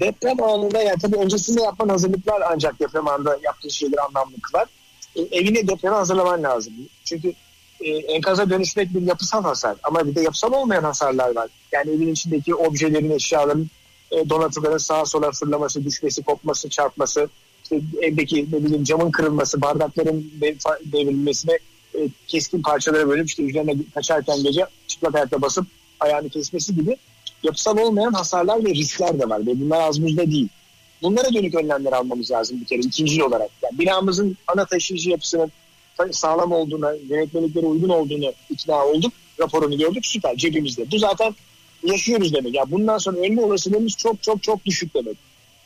deprem anında, yani tabii öncesinde yapman hazırlıklar ancak deprem anında yaptığın şeyleri anlamlı kılar. E, evini depreme hazırlaman lazım. Çünkü e, enkaza dönüşmek bir yapısal hasar ama bir de yapısal olmayan hasarlar var. Yani evin içindeki objelerin, eşyaların, e, donatıların sağa sola fırlaması, düşmesi, kopması, çarpması, işte evdeki ne bileyim camın kırılması, bardakların devrilmesi ve e, keskin parçalara bölüp işte üzerine kaçarken gece çıplak ayakla basıp ayağını kesmesi gibi yapısal olmayan hasarlar ve riskler de var ve bunlar az buzda değil. Bunlara dönük önlemler almamız lazım bir kere ikinci olarak. Yani binamızın ana taşıyıcı yapısının sağlam olduğuna, yönetmeliklere uygun olduğunu ikna olduk, raporunu gördük, süper cebimizde. Bu zaten yaşıyoruz demek. Ya yani bundan sonra ölme olasılığımız çok çok çok düşük demek.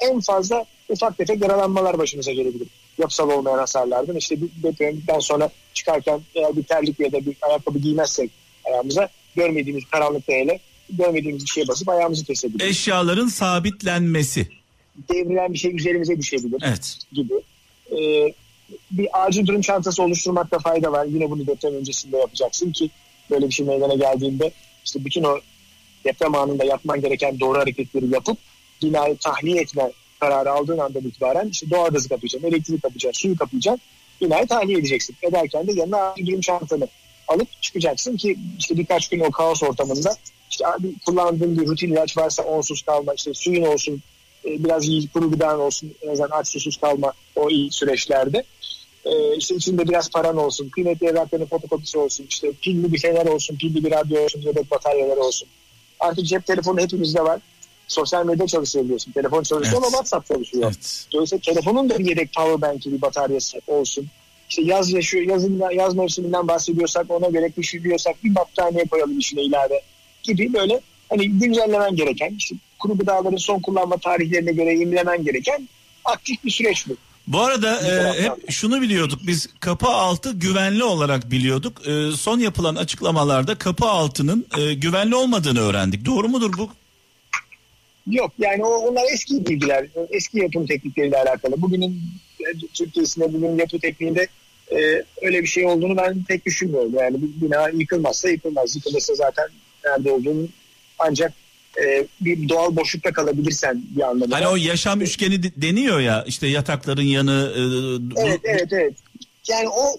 En fazla ufak tefek yaralanmalar başımıza gelebilir. Yapısal olmayan hasarlardan işte depremden sonra çıkarken eğer bir terlik ya da bir ayakkabı giymezsek ayağımıza görmediğimiz karanlıkta hele görmediğimiz bir şeye basıp ayağımızı kesebilir. Eşyaların sabitlenmesi. Devrilen bir şey üzerimize düşebilir. Evet. Gibi. Ee, bir acil durum çantası oluşturmakta fayda var. Yine bunu deprem öncesinde yapacaksın ki böyle bir şey meydana geldiğinde işte bütün o deprem anında yapman gereken doğru hareketleri yapıp binayı tahliye etme kararı aldığın andan itibaren işte doğalgazı kapayacaksın, elektriği kapayacaksın, suyu kapayacaksın, binayı tahliye edeceksin. Ederken de yanına acil durum çantanı alıp çıkacaksın ki işte birkaç gün o kaos ortamında işte abi kullandığın bir rutin ilaç varsa onsuz kalma, işte suyun olsun, biraz iyi kuru gıdan olsun, en azından aç susuz kalma o iyi süreçlerde. Ee, işte içinde biraz paran olsun, kıymetli evrakların fotokopisi olsun, işte pilli bir şeyler olsun, pilli bir radyo olsun, yedek bataryalar olsun. Artık cep telefonu hepimizde var. Sosyal medya çalışabiliyorsun, telefon çalışıyor evet. Ama WhatsApp çalışıyor. Evet. Dolayısıyla telefonun da bir yedek powerbank'i, bir bataryası olsun. İşte yaz yaşıyor, yazın, yaz mevsiminden bahsediyorsak ona göre düşünüyorsak bir battaniye koyalım içine ilave gibi böyle hani güncellemen gereken, işte kuru gıdaların son kullanma tarihlerine göre yenilemen gereken aktif bir süreç bu. Bu arada e, hep şunu biliyorduk biz, kapı altı güvenli olarak biliyorduk. E, son yapılan açıklamalarda kapı altının e, güvenli olmadığını öğrendik. Doğru mudur bu? Yok yani o, onlar eski bilgiler, eski yapım teknikleriyle alakalı. Bugünün Türkiye'sinde, bugünün yapı tekniğinde e, öyle bir şey olduğunu ben pek düşünmüyorum. Yani bir bina yıkılmazsa yıkılmaz, yıkılırsa zaten nerede olduğunu ancak e, bir doğal boşlukta kalabilirsen bir anlamda. Hani o yaşam üçgeni deniyor ya işte yatakların yanı. E, evet evet evet. Yani o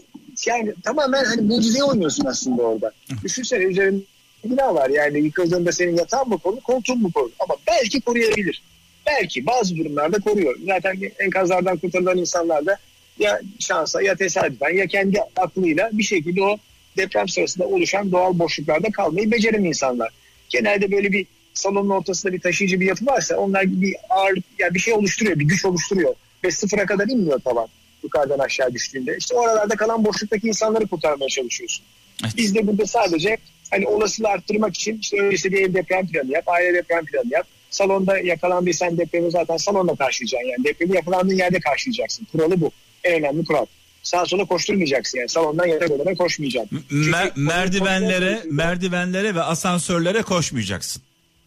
yani tamamen hani mucizeye oynuyorsun aslında orada. Düşünsene üzerinde bina var yani yıkıldığında senin yatağın mı korunur, koltuğun mu korunur? Ama belki koruyabilir. Belki bazı durumlarda koruyor. Zaten enkazlardan kurtarılan insanlar da ya şansa ya tesadüfen ya kendi aklıyla bir şekilde o deprem sırasında oluşan doğal boşluklarda kalmayı beceren insanlar. Genelde böyle bir salonun ortasında bir taşıyıcı bir yapı varsa onlar bir ağırlık yani bir şey oluşturuyor, bir güç oluşturuyor ve sıfıra kadar inmiyor tavan yukarıdan aşağı düştüğünde. İşte oralarda kalan boşluktaki insanları kurtarmaya çalışıyorsun. Evet. Biz de burada sadece hani olasılığı arttırmak için işte öyleyse bir ev deprem planı yap, aile deprem planı yap. Salonda yakalandıysan depremi zaten salonda karşılayacaksın yani. Depremi yapılandığın yerde karşılayacaksın. Kuralı bu. En önemli kural. Sağa sola koşturmayacaksın yani. Salondan yatak odana koşmayacaksın. Mer- merdivenlere, merdivenlere ve asansörlere koşmayacaksın.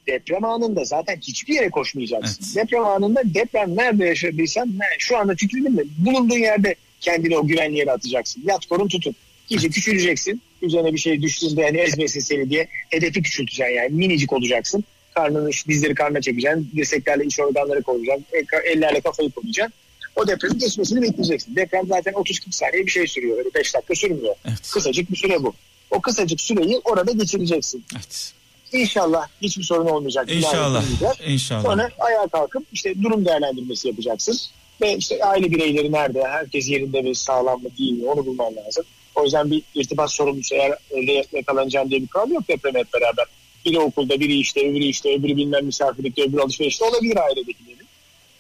Deprem anında zaten hiçbir yere koşmayacaksın. Evet. Deprem anında deprem nerede yaşadıysan yani şu anda tükürdün mü? Bulunduğun yerde kendini o güvenli yere atacaksın. Yat korun tutun. İyice küçüleceksin. Üzerine bir şey düştüğünde hani ezmesin seni diye hedefi küçülteceksin yani minicik olacaksın. Karnını, dizleri karnına çekeceksin. Dirseklerle iç organları koruyacaksın. Ellerle kafayı koruyacaksın. O depremin geçmesini bekleyeceksin. Deprem zaten otuz kırk saniye bir şey sürüyor. Öyle beş dakika sürmüyor. Evet. Kısacık bir süre bu. O kısacık süreyi orada geçireceksin. Evet. İnşallah hiçbir sorun olmayacak. İnşallah. İnşallah. Sonra ayağa kalkıp işte durum değerlendirmesi yapacaksın. Ve işte aile bireyleri nerede? Herkes yerinde mi? Sağlam mı? Değil mi? Onu bulman lazım. O yüzden bir irtibat sorumlusu eğer öyle yakalanacağım diye bir kural yok depremle hep beraber. Biri okulda, biri işte, öbürü işte, öbürü bilmem misafirlikte, öbürü alışverişte olabilir ailedekilerin.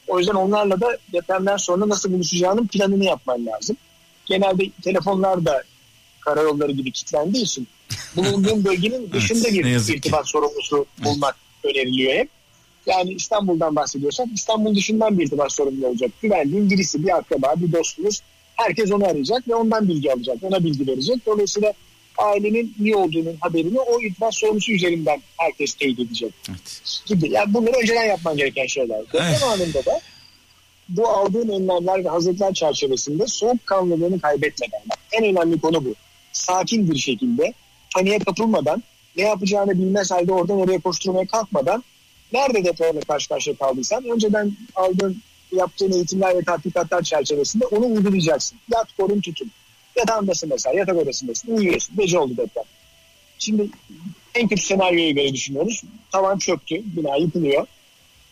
O yüzden onlarla da depremden sonra nasıl buluşacağının planını yapman lazım. Genelde telefonlar da karayolları gibi kilitlendiği için bulunduğun bölgenin dışında bir irtibat sorumlusu bulmak öneriliyor hep. Yani İstanbul'dan bahsediyorsak İstanbul dışından bir irtibat sorumlu olacak. Güvendiğin birisi, bir akraba, bir dostunuz. Herkes onu arayacak ve ondan bilgi alacak, ona bilgi verecek. Dolayısıyla ailenin iyi olduğunun haberini o irtibat sorumlusu üzerinden herkes teyit edecek. Evet. Gibi. Yani bunları önceden yapman gereken şeyler. Deprem anında da bu aldığın önlemler ve hazırlıklar çerçevesinde soğukkanlılığını kaybetmeden. En önemli konu bu. Sakin bir şekilde, paniğe kapılmadan, ne yapacağını bilmez halde oradan oraya koşturmaya kalkmadan nerede depremle karşı karşıya kaldıysan önceden aldığın, yaptığın eğitimler ve tatbikatlar çerçevesinde onu uygulayacaksın. Yat, korun, tutun. Yatağındasın mesela, yatak odasındasın, uyuyorsun. Gece oldu deprem. Şimdi en kötü senaryoyu göre düşünüyoruz. Tavan çöktü, bina yıkılıyor.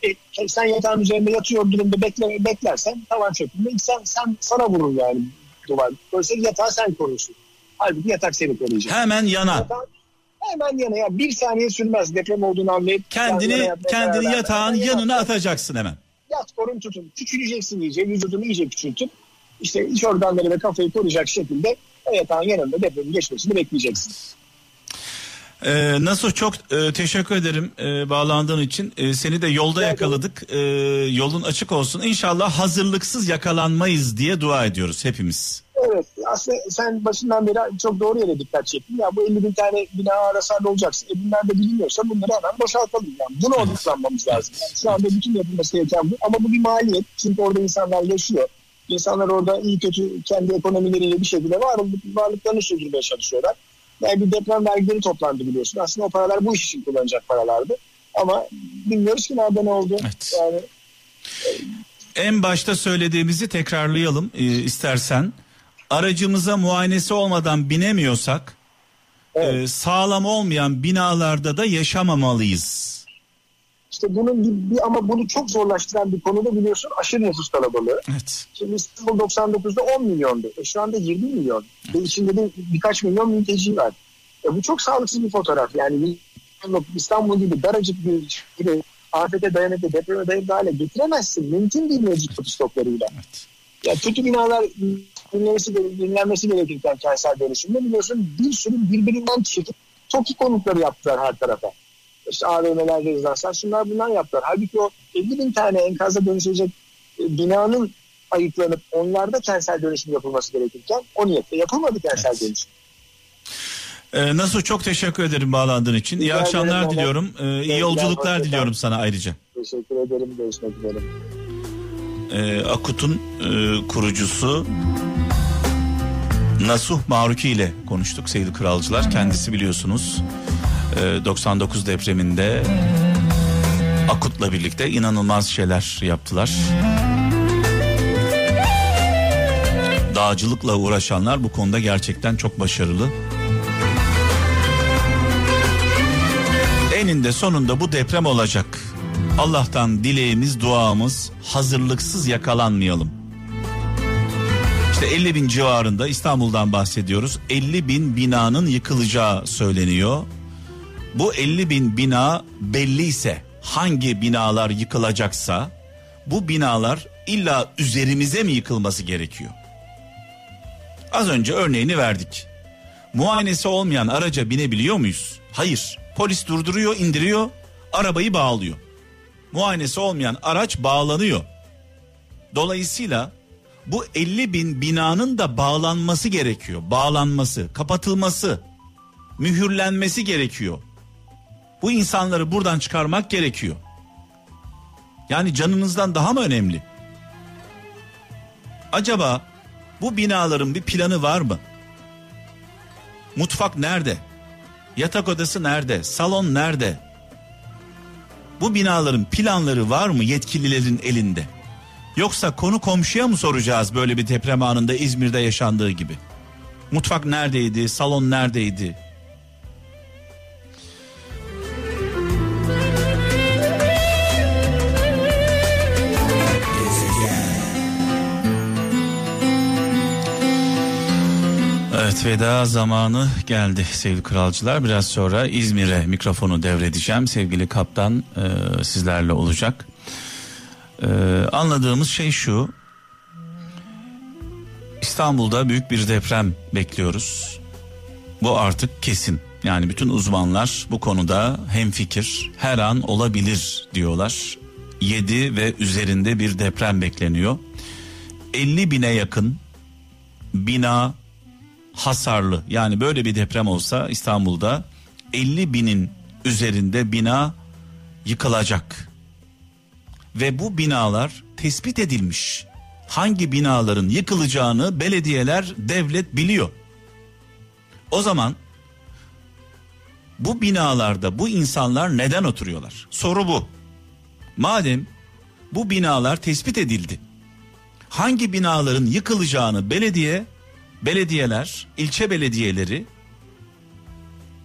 E, sen yatağın üzerinde yatıyor durumda bekle, beklersen tavan çöktüğünde sen, sen sana vurur yani duvar. Dolayısıyla yatağı sen korursun. Halbuki yatak seni koruyacak. Hemen yana. Yatağı, hemen yana ya. Bir saniye sürmez deprem olduğunu anlayıp. Kendini, yana kendini beraber, yatağın yanına, yanına atacaksın hemen. Yat, korun, tutun. Küçüleceksin iyice. Vücudunu iyice küçültüp işte iç organları ve kafayı koruyacak şekilde o yatağın yanında depremin geçmesini bekleyeceksiniz. Ee, Nasuh çok e, teşekkür ederim e, bağlandığın için. E, seni de yolda yakaladık. E, yolun açık olsun. İnşallah hazırlıksız yakalanmayız diye dua ediyoruz hepimiz. Evet. Aslında sen başından beri çok doğru yere dikkat çektin. Ya bu elli bin tane bina arasında olacaksın. E bunlar da bilinmiyorsa bunları hemen boşaltalım. Yani bunu odaklanmamız lazım. Yani şu anda bütün yapılması gereken bu. Ama bu bir maliyet. Çünkü orada insanlar yaşıyor. İnsanlar orada iyi kötü kendi ekonomileriyle bir şekilde varlıklarını sürdürmeye çalışıyorlar. Yani bir deprem vergileri toplandı biliyorsun. Aslında o paralar bu iş için kullanacak paralardı. Ama bilmiyoruz ki nerede ne oldu. Evet. Yani, en başta söylediğimizi tekrarlayalım e, istersen. Aracımıza muayenesi olmadan binemiyorsak evet. e, sağlam olmayan binalarda da yaşamamalıyız. İşte bunun bir, bir ama bunu çok zorlaştıran bir konuda biliyorsun aşırı nüfus kalabalığı. Evet. Şimdi İstanbul doksan dokuzda on milyondu. E şu anda yirmi milyon. Evet. Ve içinde de birkaç milyon mülteci var. E bu çok sağlıksız bir fotoğraf. Yani İstanbul gibi daracık bir gibi afete dayanıklı, depreme dayanıklı hale getiremezsin. Mümkün değil mevcut otostoplarıyla. Evet. Ya kötü binalar dinlenmesi, dinlenmesi gerekirken kentsel dönüşümde biliyorsun bir sürü birbirinden çirkin TOKİ konutları yaptılar her tarafa. İşte A V M'ler, rezidanslar, şunlar bunlar yaptılar. Halbuki o elli bin tane enkaza dönüşecek binanın ayıklanıp onlarda kentsel dönüşüm yapılması gerekirken o niyetle yapılmadı kentsel evet. dönüşüm. Ee, Nasuh çok teşekkür ederim bağlandığın için. İyi, iyi akşamlar diliyorum. Ee, iyi yolculuklar diliyorum sana ayrıca. Teşekkür ederim. Görüşmek üzere. Ee, Akut'un e, kurucusu Nasuh Mahruki ile konuştuk sevgili kralcılar. Kendisi biliyorsunuz doksan dokuz depreminde Akut'la birlikte inanılmaz şeyler yaptılar. Dağcılıkla uğraşanlar bu konuda gerçekten çok başarılı. Eninde sonunda bu deprem olacak. Allah'tan dileğimiz, duamız hazırlıksız yakalanmayalım. İşte elli bin civarında İstanbul'dan bahsediyoruz. elli bin binanın yıkılacağı söyleniyor. Bu elli bin bina belliyse, hangi binalar yıkılacaksa bu binalar illa üzerimize mi yıkılması gerekiyor? Az önce örneğini verdik. Muayenesi olmayan araca binebiliyor muyuz? Hayır. Polis durduruyor, indiriyor, arabayı bağlıyor. Muayenesi olmayan araç bağlanıyor. Dolayısıyla bu elli bin binanın da bağlanması gerekiyor. Bağlanması, kapatılması, mühürlenmesi gerekiyor. Bu insanları buradan çıkarmak gerekiyor. Yani canınızdan daha mı önemli? Acaba bu binaların bir planı var mı? Mutfak nerede? Yatak odası nerede? Salon nerede? Bu binaların planları var mı yetkililerin elinde? Yoksa konu komşuya mı soracağız böyle bir deprem anında İzmir'de yaşandığı gibi? Mutfak neredeydi? Salon neredeydi? Evet, veda zamanı geldi sevgili kralcılar. Biraz sonra İzmir'e mikrofonu devredeceğim. Sevgili kaptan e, sizlerle olacak. E, anladığımız şey şu. İstanbul'da büyük bir deprem bekliyoruz. Bu artık kesin. Yani bütün uzmanlar bu konuda hemfikir. Her an olabilir diyorlar. yedi ve üzerinde bir deprem bekleniyor. elli bine yakın bina hasarlı. Yani böyle bir deprem olsa İstanbul'da elli binin üzerinde bina yıkılacak. Ve bu binalar tespit edilmiş. Hangi binaların yıkılacağını belediyeler, devlet biliyor. O zaman bu binalarda bu insanlar neden oturuyorlar? Soru bu. madem bu binalar tespit edildi, hangi binaların yıkılacağını belediye, belediyeler, ilçe belediyeleri,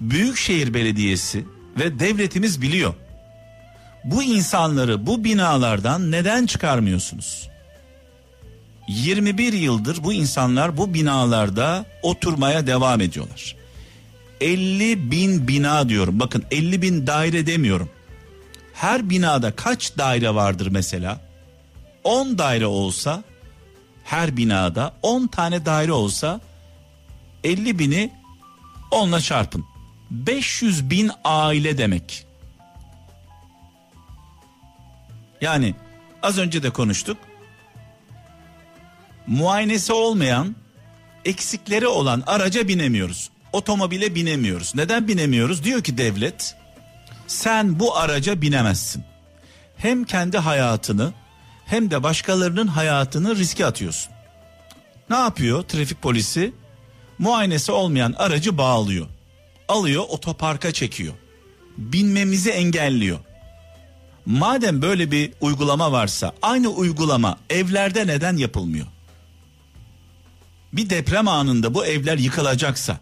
büyükşehir belediyesi ve devletimiz biliyor. Bu insanları bu binalardan neden çıkarmıyorsunuz? yirmi bir yıldır bu insanlar bu binalarda oturmaya devam ediyorlar. elli bin bina diyorum. Bakın elli bin daire demiyorum. Her binada kaç daire vardır mesela? on daire olsa, her binada on tane daire olsa elli bini onla çarpın. beş yüz bin aile demek. Yani az önce de konuştuk. Muayenesi olmayan, eksikleri olan araca binemiyoruz. Otomobile binemiyoruz. Neden binemiyoruz? Diyor ki devlet, sen bu araca binemezsin. Hem kendi hayatını hem de başkalarının hayatını riske atıyorsun. Ne yapıyor trafik polisi? Muayenesi olmayan aracı bağlıyor. Alıyor, otoparka çekiyor. Binmemizi engelliyor. Madem böyle bir uygulama varsa, aynı uygulama evlerde neden yapılmıyor? Bir deprem anında bu evler yıkılacaksa,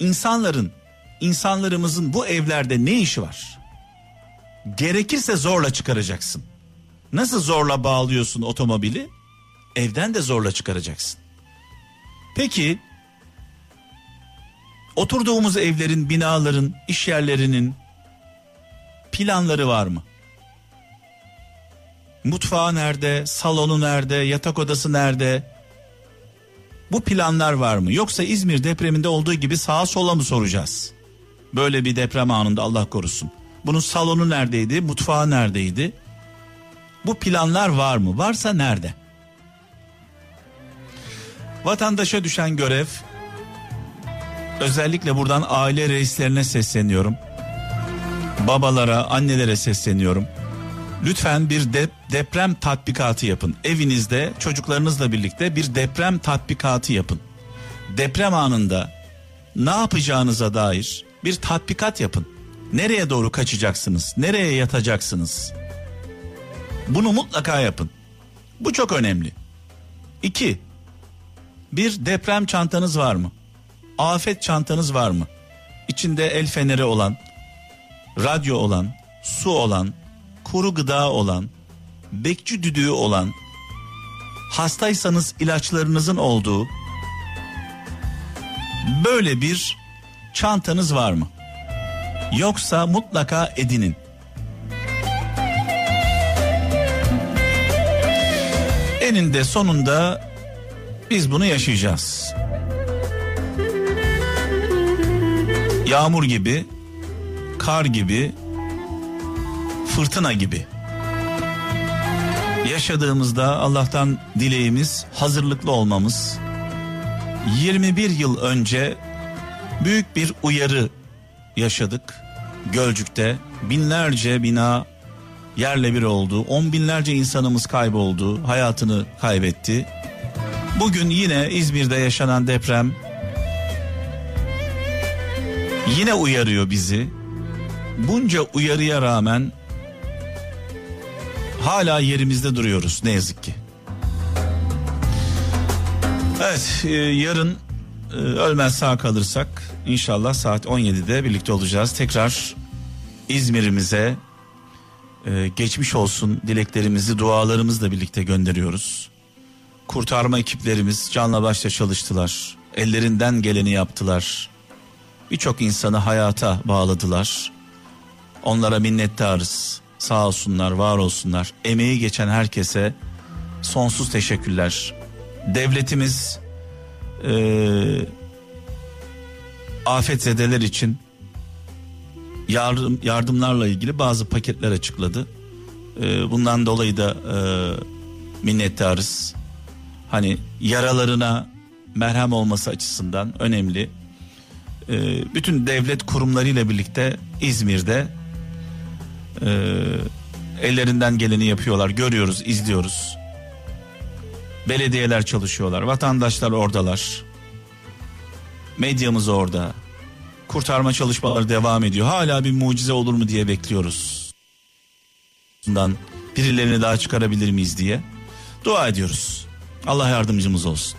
insanların, insanlarımızın bu evlerde ne işi var? Gerekirse zorla çıkaracaksın. Nasıl zorla bağlıyorsun otomobili? Evden de zorla çıkaracaksın. Peki, oturduğumuz evlerin, binaların, iş yerlerinin planları var mı? Mutfağı nerede, salonu nerede, yatak odası nerede? Bu planlar var mı? Yoksa İzmir depreminde olduğu gibi sağa sola mı soracağız? Böyle bir deprem anında Allah korusun. Bunun salonu neredeydi, mutfağı neredeydi? Bu planlar var mı? Varsa nerede? Vatandaşa düşen görev, özellikle buradan aile reislerine sesleniyorum. Babalara, annelere sesleniyorum. Lütfen bir de, deprem tatbikatı yapın. Evinizde çocuklarınızla birlikte bir deprem tatbikatı yapın. Deprem anında ne yapacağınıza dair bir tatbikat yapın. Nereye doğru kaçacaksınız? Nereye yatacaksınız? Bunu mutlaka yapın. Bu çok önemli. İki, bir deprem çantanız var mı? Afet çantanız var mı? İçinde el feneri olan, radyo olan, su olan, kuru gıda olan, bekçi düdüğü olan, hastaysanız ilaçlarınızın olduğu böyle bir çantanız var mı? Yoksa mutlaka edinin. Eninde sonunda biz bunu yaşayacağız. Yağmur gibi, kar gibi, fırtına gibi. Yaşadığımızda Allah'tan dileğimiz hazırlıklı olmamız. yirmi bir yıl önce büyük bir uyarı yaşadık. Gölcük'te binlerce bina yerle bir oldu. On binlerce insanımız kayboldu, hayatını kaybetti. Bugün yine İzmir'de yaşanan deprem yine uyarıyor bizi. Bunca uyarıya rağmen hala yerimizde duruyoruz ne yazık ki. Evet, yarın ölmez sağ kalırsak inşallah saat on yedide birlikte olacağız. Tekrar İzmir'imize geçmiş olsun dileklerimizi, dualarımızla birlikte gönderiyoruz. Kurtarma ekiplerimiz canla başla çalıştılar. Ellerinden geleni yaptılar. Birçok insanı hayata bağladılar. Onlara minnettarız. Sağ olsunlar, var olsunlar. Emeği geçen herkese sonsuz teşekkürler. Devletimiz ee, afetzedeler için yardım, yardımlarla ilgili bazı paketler açıkladı. E, bundan dolayı da e, minnettarız. Hani yaralarına merhem olması açısından önemli. E, bütün devlet kurumlarıyla birlikte İzmir'de Ee, ellerinden geleni yapıyorlar, görüyoruz, izliyoruz. Belediyeler çalışıyorlar, vatandaşlar oradalar, medyamız orada, kurtarma çalışmaları devam ediyor. Hala bir mucize olur mu diye bekliyoruz. bundan birilerini daha çıkarabilir miyiz diye dua ediyoruz. Allah yardımcımız olsun.